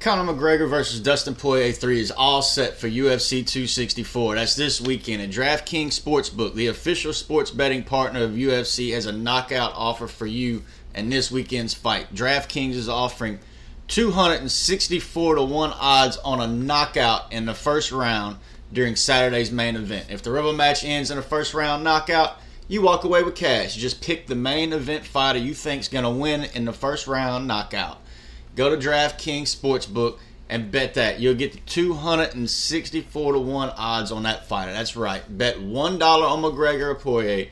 Conor McGregor versus Dustin Poirier 3 is all set for UFC 264. That's this weekend at DraftKings Sportsbook, the official sports betting partner of UFC, has a knockout offer for you in this weekend's fight. DraftKings is offering 264 to 1 odds on a knockout in the first round during Saturday's main event. If the rubber match ends in a first round knockout, you walk away with cash. Just pick the main event fighter you think's going to win in the first round knockout. Go to DraftKings Sportsbook and bet that. You'll get the 264 to 1 odds on that fighter. That's right. Bet $1 on McGregor or Poirier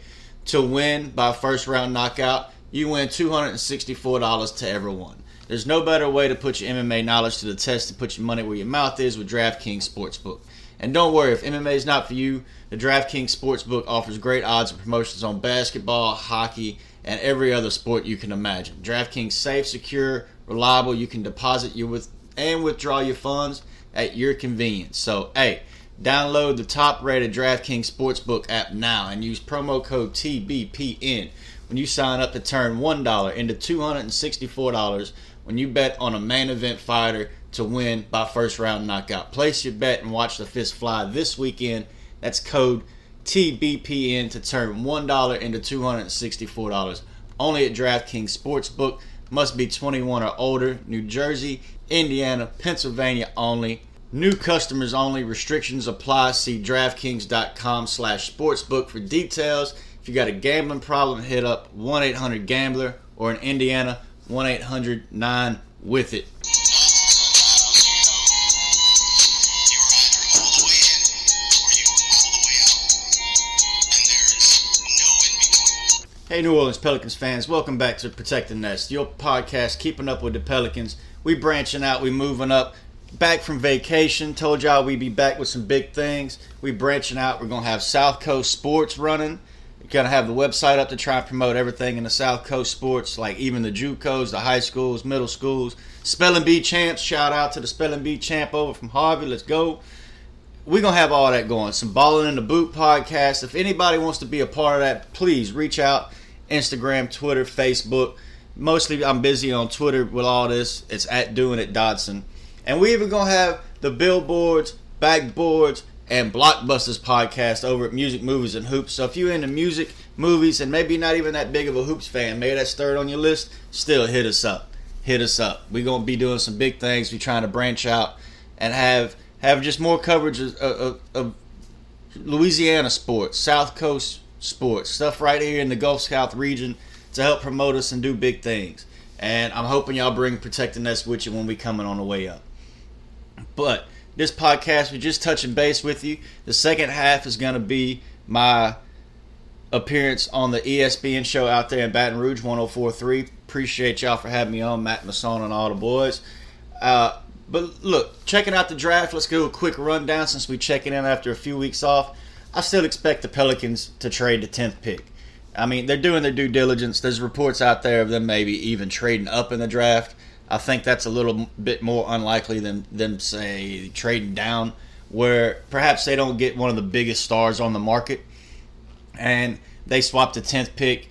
to win by first round knockout. You win $264 to everyone. There's no better way to put your MMA knowledge to the test and put your money where your mouth is with DraftKings Sportsbook. And don't worry, if MMA is not for you, the DraftKings Sportsbook offers great odds and promotions on basketball, hockey, and every other sport you can imagine. DraftKings safe, secure, reliable. You can deposit your and withdraw your funds at your convenience. So, hey, download the top-rated DraftKings Sportsbook app now and use promo code TBPN when you sign up to turn $1 into $264 when you bet on a main event fighter to win by first-round knockout. Place your bet and watch the fist fly this weekend. That's code TBPN to turn $1 into $264. Only at DraftKings Sportsbook. Must be 21 or older. New Jersey, Indiana, Pennsylvania only. New customers only. Restrictions apply. See DraftKings.com/sportsbook for details. If you got a gambling problem, hit up 1-800-GAMBLER or in Indiana, 1-800-9-WITH-IT. Hey, New Orleans Pelicans fans, welcome back to Protect the Nest, your podcast keeping up with the Pelicans. We branching out, we moving up, back from vacation. Told y'all we'd be back with some big things. We branching out. We're going to have South Coast Sports running. We're going to have the website up to try and promote everything in the South Coast Sports, like even the JUCOs, the high schools, middle schools. Spelling Bee Champs, shout out to the Spelling Bee Champ over from Harvey. Let's go. We're going to have all that going. Some Ballin' in the Boot podcast. If anybody wants to be a part of that, please reach out. Instagram, Twitter, Facebook. Mostly I'm busy on Twitter with all this. It's at Doing It Dodson. And we're even going to have the Billboards, Backboards, and Blockbusters podcast over at Music, Movies, and Hoops. So if you're into music, movies, and maybe not even that big of a Hoops fan, maybe that's third on your list, still hit us up. Hit us up. We're going to be doing some big things. We're trying to branch out and have just more coverage of Louisiana sports, South Coast sports, stuff right here in the Gulf South region to help promote us and do big things. And I'm hoping y'all bring Protecting Us with you when we coming on the way up. But this podcast, we're just touching base with you. The second half is going to be my appearance on the ESPN show out there in Baton Rouge, 104.3. Appreciate y'all for having me on, Matt Masson and all the boys. But look, checking out the draft, let's do a quick rundown since we're checking in after a few weeks off. I still expect the Pelicans to trade the 10th pick. I mean, they're doing their due diligence. There's reports out there of them maybe even trading up in the draft. I think that's a little bit more unlikely than them, say, trading down, where perhaps they don't get one of the biggest stars on the market. And they swap the 10th pick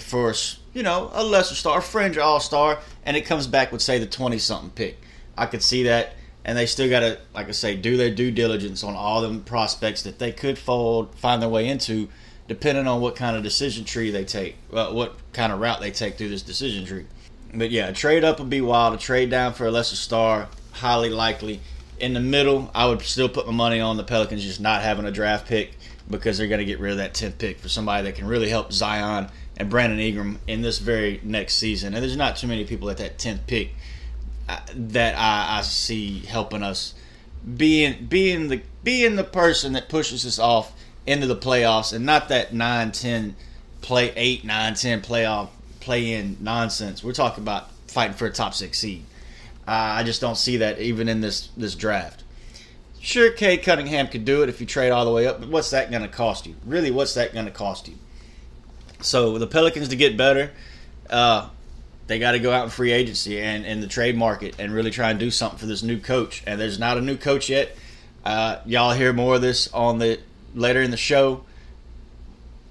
for, you know, a lesser star, a fringe all-star, and it comes back with, say, the 20-something pick. I could see that, and they still got to, like I say, do their due diligence on all them prospects that they could find their way into, depending on what kind of decision tree they take, what kind of route they take through this decision tree. But yeah, a trade up would be wild. A trade down for a lesser star, highly likely. In the middle, I would still put my money on the Pelicans just not having a draft pick because they're going to get rid of that 10th pick for somebody that can really help Zion and Brandon Ingram in this very next season. And there's not too many people at that 10th pick that I see helping us being the person that pushes us off into the playoffs, and not that 8, 9, 10 playoff play-in nonsense. We're talking about fighting for a top 6 seed. I just don't see that even in this draft. Sure, Cade Cunningham could do it if you trade all the way up, but what's that going to cost you? Really, what's that going to cost you? So the Pelicans, to get better, they got to go out in free agency and in the trade market and really try and do something for this new coach. And there's not a new coach yet. Y'all hear more of this on the later in the show.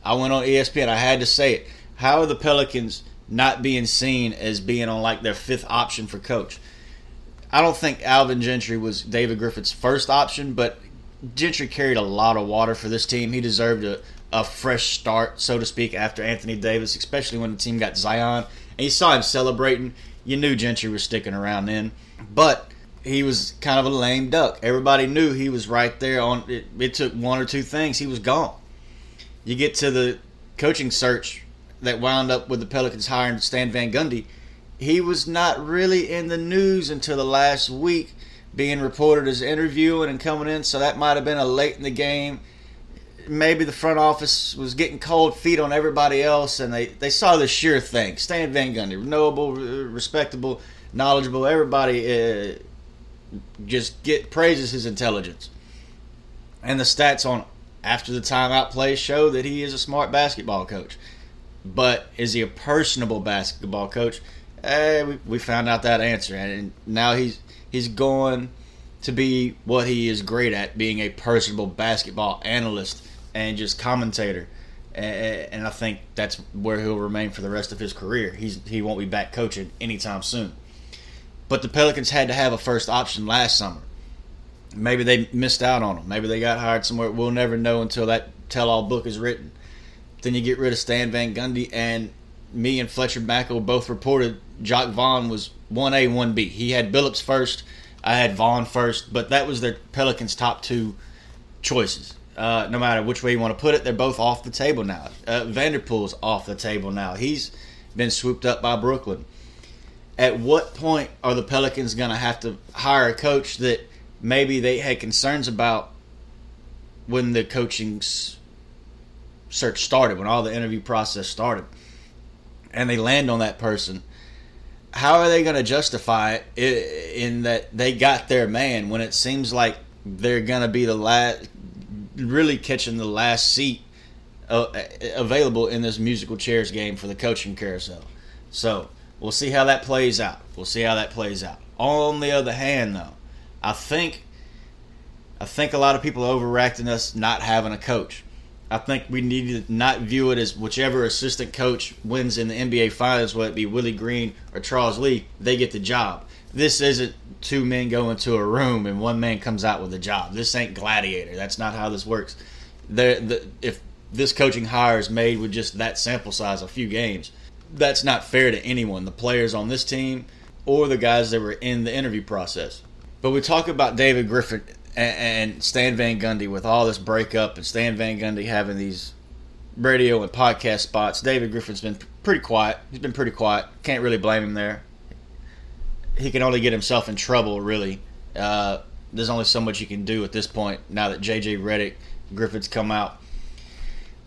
I went on ESPN. I had to say it. How are the Pelicans not being seen as being on like their fifth option for coach? I don't think Alvin Gentry was David Griffith's first option, but Gentry carried a lot of water for this team. He deserved a fresh start, so to speak, after Anthony Davis, especially when the team got Zion. And you saw him celebrating. You knew Gentry was sticking around then. But he was kind of a lame duck. Everybody knew he was right there. It took one or two things. He was gone. You get to the coaching search that wound up with the Pelicans hiring Stan Van Gundy. He was not really in the news until the last week, being reported as interviewing and coming in, so that might have been a late in the game. Maybe the front office was getting cold feet on everybody else, and they saw the sure thing. Stan Van Gundy, knowable, respectable, knowledgeable. Everybody just praises his intelligence. And the stats on after the timeout play show that he is a smart basketball coach. But is he a personable basketball coach? We found out that answer, and now he's going to be what he is great at, being a personable basketball analyst and just commentator. And I think that's where he'll remain for the rest of his career. He won't be back coaching anytime soon. But the Pelicans had to have a first option last summer. Maybe they missed out on him. Maybe they got hired somewhere. We'll never know until that tell-all book is written. Then you get rid of Stan Van Gundy, and me and Fletcher McEl both reported Jacques Vaughn was 1A, 1B. He had Billups first. I had Vaughn first, but that was their Pelicans' top two choices. No matter which way you want to put it, they're both off the table now. Vanderpool's off the table now. He's been swooped up by Brooklyn. At what point are the Pelicans going to have to hire a coach that maybe they had concerns about when the coaching search started, when all the interview process started, and they land on that person? How are they going to justify it in that they got their man when it seems like they're going to be the last, really catching the last seat available in this musical chairs game for the coaching carousel? So we'll see how that plays out. On the other hand, though, I think a lot of people are overreacting us not having a coach. I think we need to not view it as whichever assistant coach wins in the NBA Finals, whether it be Willie Green or Charles Lee, they get the job. This isn't two men go into a room and one man comes out with a job. This ain't Gladiator. That's not how this works. If this coaching hire is made with just that sample size, a few games, that's not fair to anyone, the players on this team or the guys that were in the interview process. But we talk about David Griffith and Stan Van Gundy with all this breakup and Stan Van Gundy having these radio and podcast spots. David Griffith's been pretty quiet. Can't really blame him there. He can only get himself in trouble, really. There's only so much you can do at this point now that J.J. Redick, Griffith's come out.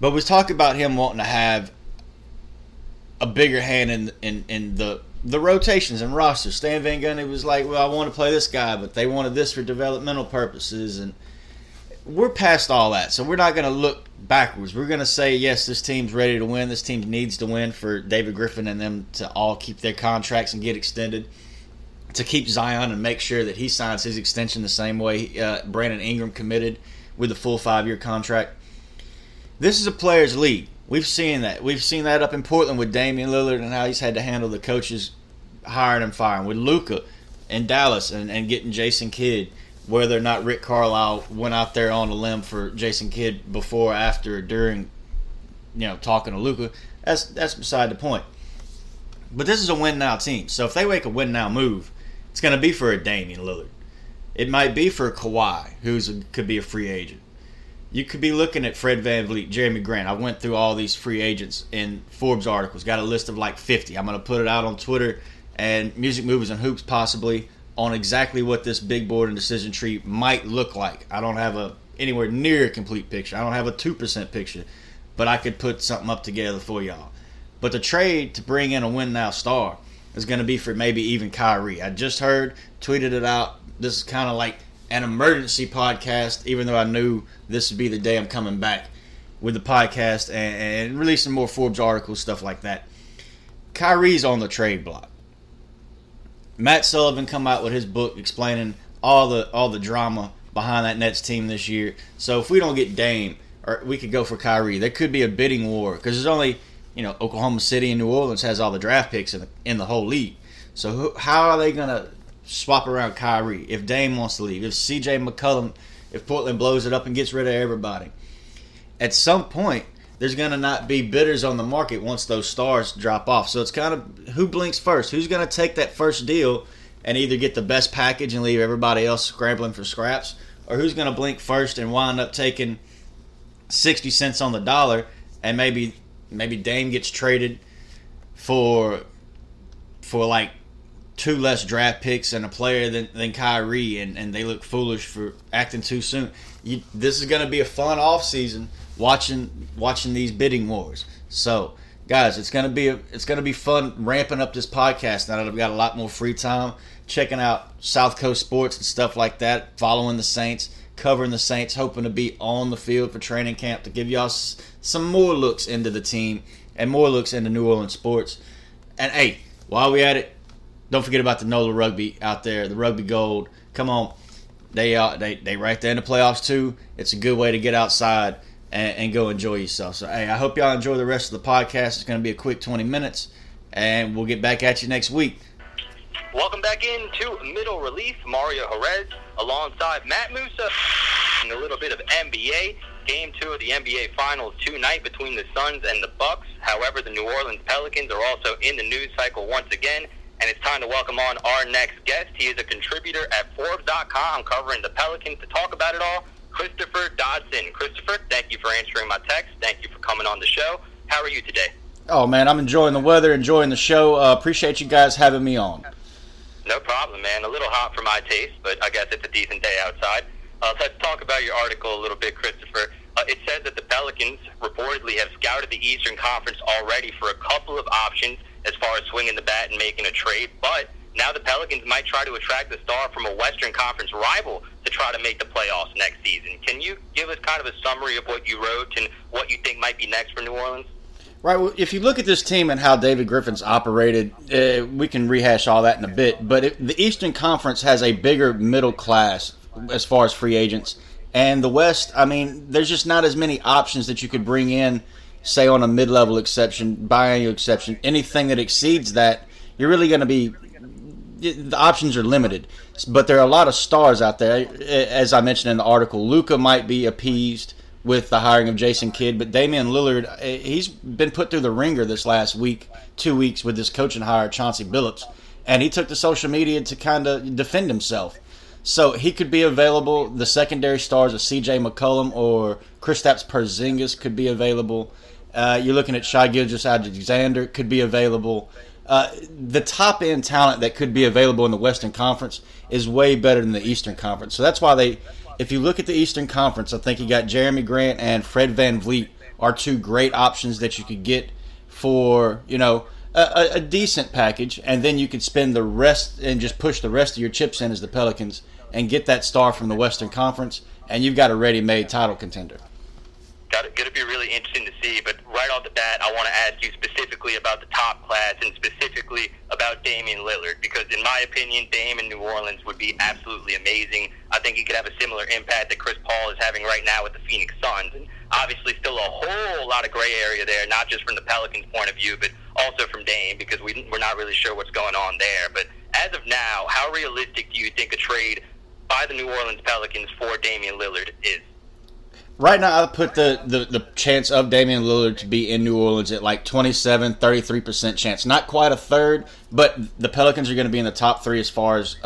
But we talk about him wanting to have a bigger hand in the rotations and rosters. Stan Van Gundy was like, well, I want to play this guy, but they wanted this for developmental purposes. And we're past all that, so we're not going to look backwards. We're going to say, yes, this team's ready to win. This team needs to win for David Griffin and them to all keep their contracts and get extended, to keep Zion and make sure that he signs his extension the same way Brandon Ingram committed with a full 5-year contract. This is a players' league. We've seen that. We've seen that up in Portland with Damian Lillard and how he's had to handle the coaches hiring and firing. With Luka in Dallas and getting Jason Kidd, whether or not Rick Carlisle went out there on a limb for Jason Kidd before, after, during, talking to Luka, that's beside the point. But this is a win-now team. So if they make a win-now move, it's going to be for a Damian Lillard. It might be for Kawhi, who could be a free agent. You could be looking at Fred VanVleet, Jeremy Grant. I went through all these free agents in Forbes articles. Got a list of like 50. I'm going to put it out on Twitter and Music Movies and Hoops possibly on exactly what this big board and decision tree might look like. I don't have anywhere near a complete picture. I don't have a 2% picture, but I could put something up together for y'all. But the trade to bring in a win-now star is going to be for maybe even Kyrie. I just heard, tweeted it out, this is kind of like an emergency podcast, even though I knew this would be the day I'm coming back with the podcast and releasing more Forbes articles, stuff like that. Kyrie's on the trade block. Matt Sullivan come out with his book explaining all the drama behind that Nets team this year. So if we don't get Dame, or we could go for Kyrie, there could be a bidding war because there's only Oklahoma City and New Orleans has all the draft picks in the whole league. So how are they going to swap around Kyrie, if Dame wants to leave, if C.J. McCollum, if Portland blows it up and gets rid of everybody. At some point, there's going to not be bidders on the market once those stars drop off. So it's kind of who blinks first. Who's going to take that first deal and either get the best package and leave everybody else scrambling for scraps, or who's going to blink first and wind up taking 60 cents on the dollar, and maybe Dame gets traded for like two less draft picks and a player than Kyrie, and they look foolish for acting too soon. This is going to be a fun offseason watching these bidding wars. So, guys, it's going to be fun ramping up this podcast now that I've got a lot more free time, checking out South Coast Sports and stuff like that, following the Saints, covering the Saints, hoping to be on the field for training camp to give y'all some more looks into the team and more looks into New Orleans sports. And, hey, while we're at it, don't forget about the NOLA Rugby out there, the Rugby Gold. Come on. They right there in the playoffs, too. It's a good way to get outside and go enjoy yourself. So, hey, I hope y'all enjoy the rest of the podcast. It's going to be a quick 20 minutes, and we'll get back at you next week. Welcome back in to Middle Relief. Mario Jerez alongside Matt Musa. And a little bit of NBA. Game 2 of the NBA Finals tonight between the Suns and the Bucks. However, the New Orleans Pelicans are also in the news cycle once again. And it's time to welcome on our next guest. He is a contributor at Forbes.com covering the Pelicans. To talk about it all, Christopher Dodson. Christopher, thank you for answering my text. Thank you for coming on the show. How are you today? Oh, man, I'm enjoying the weather, enjoying the show. Appreciate you guys having me on. No problem, man. A little hot for my taste, but I guess it's a decent day outside. Let's talk about your article a little bit, Christopher. It says that the Pelicans reportedly have scouted the Eastern Conference already for a couple of options as far as swinging the bat and making a trade, but now the Pelicans might try to attract the star from a Western Conference rival to try to make the playoffs next season. Can you give us kind of a summary of what you wrote and what you think might be next for New Orleans? Right. Well, if you look at this team and how David Griffin's operated, we can rehash all that in a bit, but the Eastern Conference has a bigger middle class as far as free agents. And the West, I mean, there's just not as many options that you could bring in, say, on a mid-level exception, biannual exception. Anything that exceeds that, you're really going to be – the options are limited. But there are a lot of stars out there. As I mentioned in the article, Luka might be appeased with the hiring of Jason Kidd, but Damian Lillard, he's been put through the ringer this last week, 2 weeks, with his coaching hire, Chauncey Billups, and he took to social media to kind of defend himself. So he could be available. The secondary stars of C.J. McCollum or Kristaps Porzingis could be available. You're looking at Shai Gilgeous-Alexander could be available. The top-end talent that could be available in the Western Conference is way better than the Eastern Conference. So that's why if you look at the Eastern Conference, I think you got Jeremy Grant and Fred VanVleet are two great options that you could get for, you know, a decent package. And then you could spend the rest and just push the rest of your chips in as the Pelicans and get that star from the Western Conference, and you've got a ready-made title contender. Got it. Going to be really interesting to see, but right off the bat, I want to ask you specifically about the top class and specifically about Damian Lillard, because in my opinion, Dame in New Orleans would be absolutely amazing. I think he could have a similar impact that Chris Paul is having right now with the Phoenix Suns, and obviously still a whole lot of gray area there, not just from the Pelicans' point of view, but also from Dame, because we're not really sure what's going on there. But as of now, how realistic do you think a trade by the New Orleans Pelicans for Damian Lillard is? Right now, I put the chance of Damian Lillard to be in New Orleans at like 27%, 33% chance. Not quite a third, but the Pelicans are going to be in the top three as far as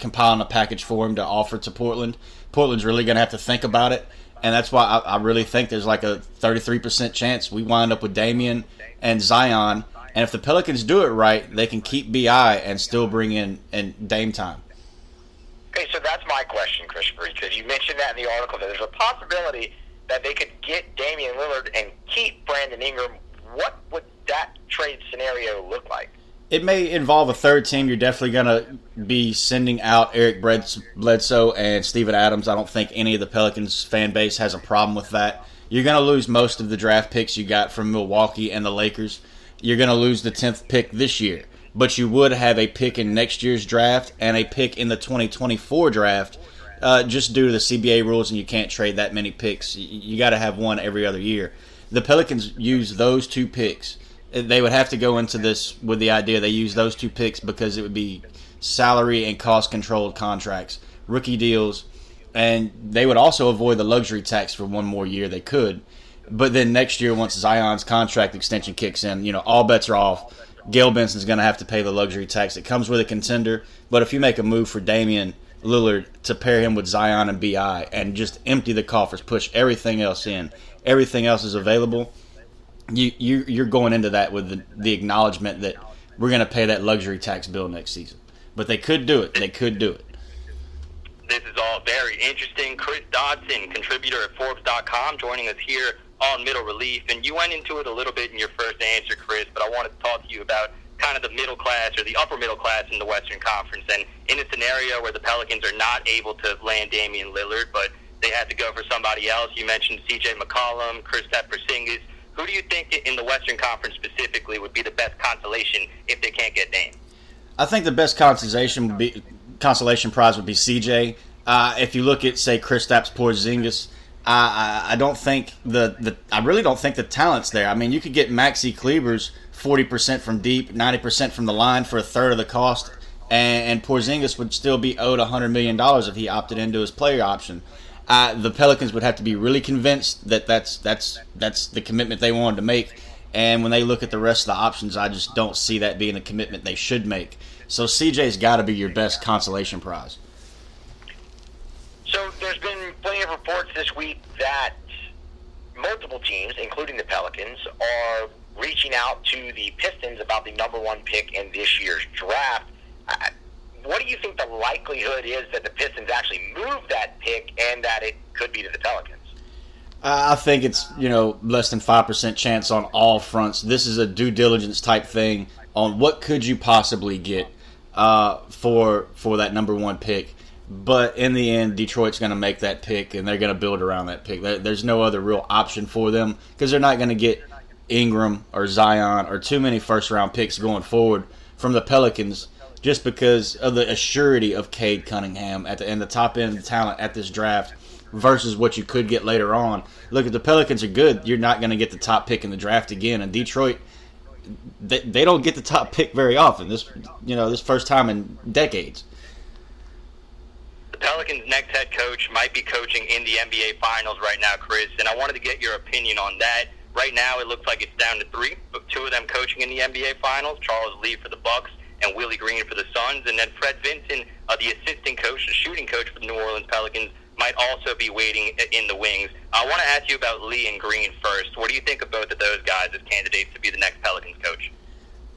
compiling a package for him to offer to Portland. Portland's really going to have to think about it, and that's why I really think there's like a 33% chance we wind up with Damian and Zion. And if the Pelicans do it right, they can keep B.I. and still bring in and Dame time. Okay, so that's my question, Christopher. You mentioned that in the article, that there's a possibility that they could get Damian Lillard and keep Brandon Ingram. What would that trade scenario look like? It may involve a third team. You're definitely going to be sending out Eric Bledsoe and Steven Adams. I don't think any of the Pelicans fan base has a problem with that. You're going to lose most of the draft picks you got from Milwaukee and the Lakers. You're going to lose the 10th pick this year, but you would have a pick in next year's draft and a pick in the 2024 draft just due to the CBA rules, and you can't trade that many picks. You got to have one every other year. The Pelicans use those two picks. They would have to go into this with the idea they use those two picks because it would be salary and cost-controlled contracts, rookie deals, and they would also avoid the luxury tax for one more year. They could. But then next year, once Zion's contract extension kicks in, you know, all bets are off. Gail Benson's going to have to pay the luxury tax. It comes with a contender. But if you make a move for Damian Lillard to pair him with Zion and B.I. and just empty the coffers, push everything else in, everything else is available, you're going into that with the acknowledgement that we're going to pay that luxury tax bill next season. But they could do it. They could do it. This is all very interesting. Chris Dodson, contributor at Forbes.com, joining us here on Middle Relief. And you went into it a little bit in your first answer, Chris, but I wanted to talk to you about kind of the middle class or the upper middle class in the Western Conference. And in a scenario where the Pelicans are not able to land Damian Lillard, but they have to go for somebody else, you mentioned C.J. McCollum, Kristaps Porzingis. Who do you think in the Western Conference specifically would be the best consolation if they can't get Dame? I think the best consolation prize would be C.J. If you look at, say, Kristaps Porzingis, I don't think I really don't think the talent's there. I mean, you could get Maxi Kleber's 40% from deep, 90% from the line for a third of the cost, and Porzingis would still be owed $100 million if he opted into his player option. The Pelicans would have to be really convinced that that's the commitment they wanted to make. And when they look at the rest of the options, I just don't see that being a commitment they should make. So CJ's got to be your best consolation prize. So there's been plenty of reports this week that multiple teams, including the Pelicans, are reaching out to the Pistons about the number one pick in this year's draft. What do you think the likelihood is that the Pistons actually move that pick and that it could be to the Pelicans? I think it's, less than 5% chance on all fronts. This is a due diligence type thing on what could you possibly get for that number one pick. But in the end, Detroit's going to make that pick, and they're going to build around that pick. There's no other real option for them because they're not going to get Ingram or Zion or too many first-round picks going forward from the Pelicans just because of the assurity of Cade Cunningham and the top-end talent at this draft versus what you could get later on. Look, if the Pelicans are good, you're not going to get the top pick in the draft again. And Detroit, they don't get the top pick very often, this first time in decades. The Pelicans' next head coach might be coaching in the NBA Finals right now, Chris, and I wanted to get your opinion on that. Right now it looks like it's down to three, but two of them coaching in the NBA Finals, Charles Lee for the Bucks, and Willie Green for the Suns, and then Fred Vincent, the assistant coach, the shooting coach for the New Orleans Pelicans, might also be waiting in the wings. I want to ask you about Lee and Green first. What do you think of both of those guys as candidates to be the next Pelicans coach?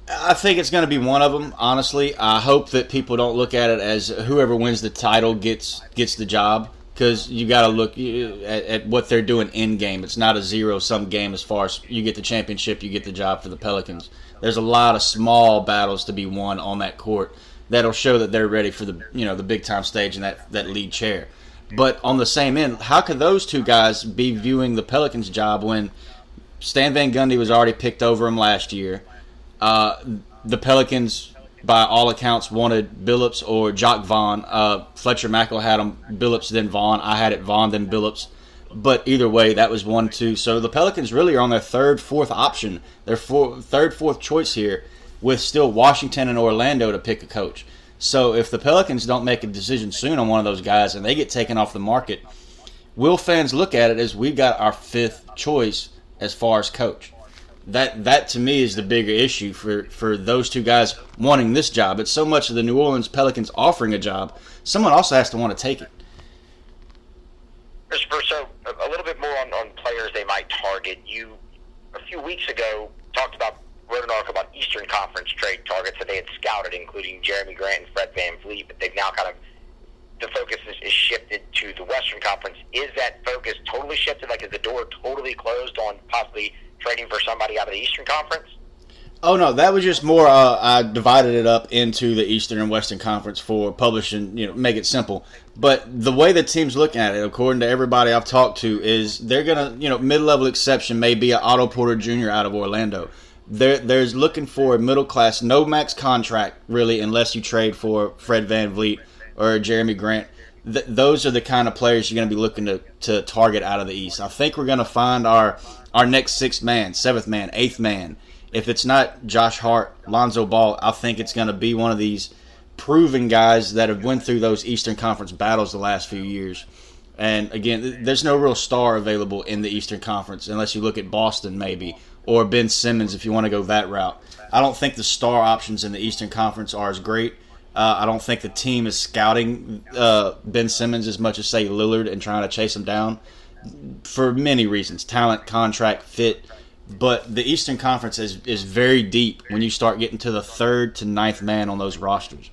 I think it's going to be one of them, honestly. I hope that people don't look at it as whoever wins the title gets the job, because you got to look at what they're doing in game. It's not a zero-sum game as far as you get the championship, you get the job for the Pelicans. There's a lot of small battles to be won on that court that'll show that they're ready for the big time stage and that lead chair. But on the same end, how could those two guys be viewing the Pelicans' job when Stan Van Gundy was already picked over him last year? The Pelicans, by all accounts, wanted Billups or Jacques Vaughn. Fletcher McEl had him Billups then Vaughn. I had it Vaughn then Billups. But either way, that was 1-2. So the Pelicans really are on their third, fourth option, third, fourth choice here, with still Washington and Orlando to pick a coach. So if the Pelicans don't make a decision soon on one of those guys and they get taken off the market, will fans look at it as we've got our fifth choice as far as coach? That to me is the bigger issue for those two guys wanting this job. It's so much of the New Orleans Pelicans offering a job, someone also has to want to take it. Christopher, so a little bit more on players they might target. You, a few weeks ago, wrote an article about Eastern Conference trade targets that they had scouted, including Jeremy Grant and Fred VanVleet, but they've now the focus is shifted to the Western Conference. Is that focus totally shifted? Like, is the door totally closed on possibly trading for somebody out of the Eastern Conference? Oh, no, that was just more I divided it up into the Eastern and Western Conference for publishing, make it simple. But the way the team's looking at it, according to everybody I've talked to, is they're going to, mid-level exception may be an Otto Porter Jr. out of Orlando. There's looking for a middle-class, no max contract, really, unless you trade for Fred VanVleet or Jeremy Grant. Those are the kind of players you're going to be looking to target out of the East. I think we're going to find our next sixth man, seventh man, eighth man. If it's not Josh Hart, Lonzo Ball, I think it's going to be one of these proven guys that have went through those Eastern Conference battles the last few years. And again, there's no real star available in the Eastern Conference unless you look at Boston maybe, or Ben Simmons if you want to go that route. I don't think the star options in the Eastern Conference are as great. I don't think the team is scouting Ben Simmons as much as, say, Lillard and trying to chase him down for many reasons, talent, contract, fit. But the Eastern Conference is very deep when you start getting to the third to ninth man on those rosters.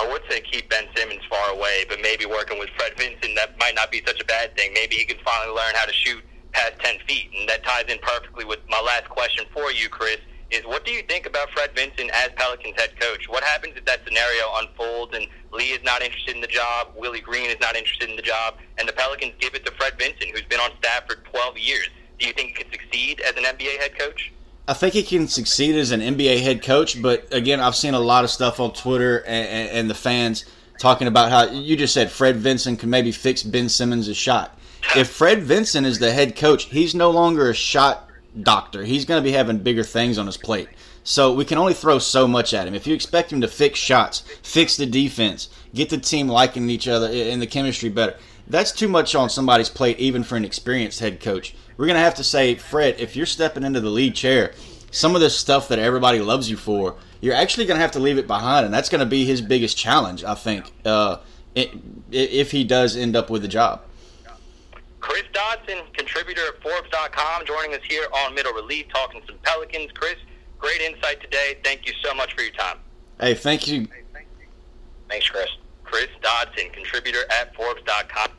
I would say keep Ben Simmons far away, but maybe working with Fred Vincent, that might not be such a bad thing. Maybe he can finally learn how to shoot past 10 feet, and that ties in perfectly with my last question for you, Chris, is what do you think about Fred Vincent as Pelicans head coach? What happens if that scenario unfolds and Lee is not interested in the job, Willie Green is not interested in the job, and the Pelicans give it to Fred Vincent, who's been on staff for 12 years? Do you think he could succeed as an NBA head coach? I think he can succeed as an NBA head coach, but again, I've seen a lot of stuff on Twitter and the fans talking about how you just said Fred Vincent can maybe fix Ben Simmons' shot. If Fred Vincent is the head coach, he's no longer a shot doctor. He's going to be having bigger things on his plate. So we can only throw so much at him. If you expect him to fix shots, fix the defense, get the team liking each other and the chemistry better, that's too much on somebody's plate, even for an experienced head coach. We're going to have to say, Fred, if you're stepping into the lead chair, some of this stuff that everybody loves you for, you're actually going to have to leave it behind, and that's going to be his biggest challenge, I think, if he does end up with the job. Chris Dodson, contributor at Forbes.com, joining us here on Middle Relief, talking some Pelicans. Chris, great insight today. Thank you so much for your time. Hey, thank you. Thanks, Chris. Chris Dodson, contributor at Forbes.com.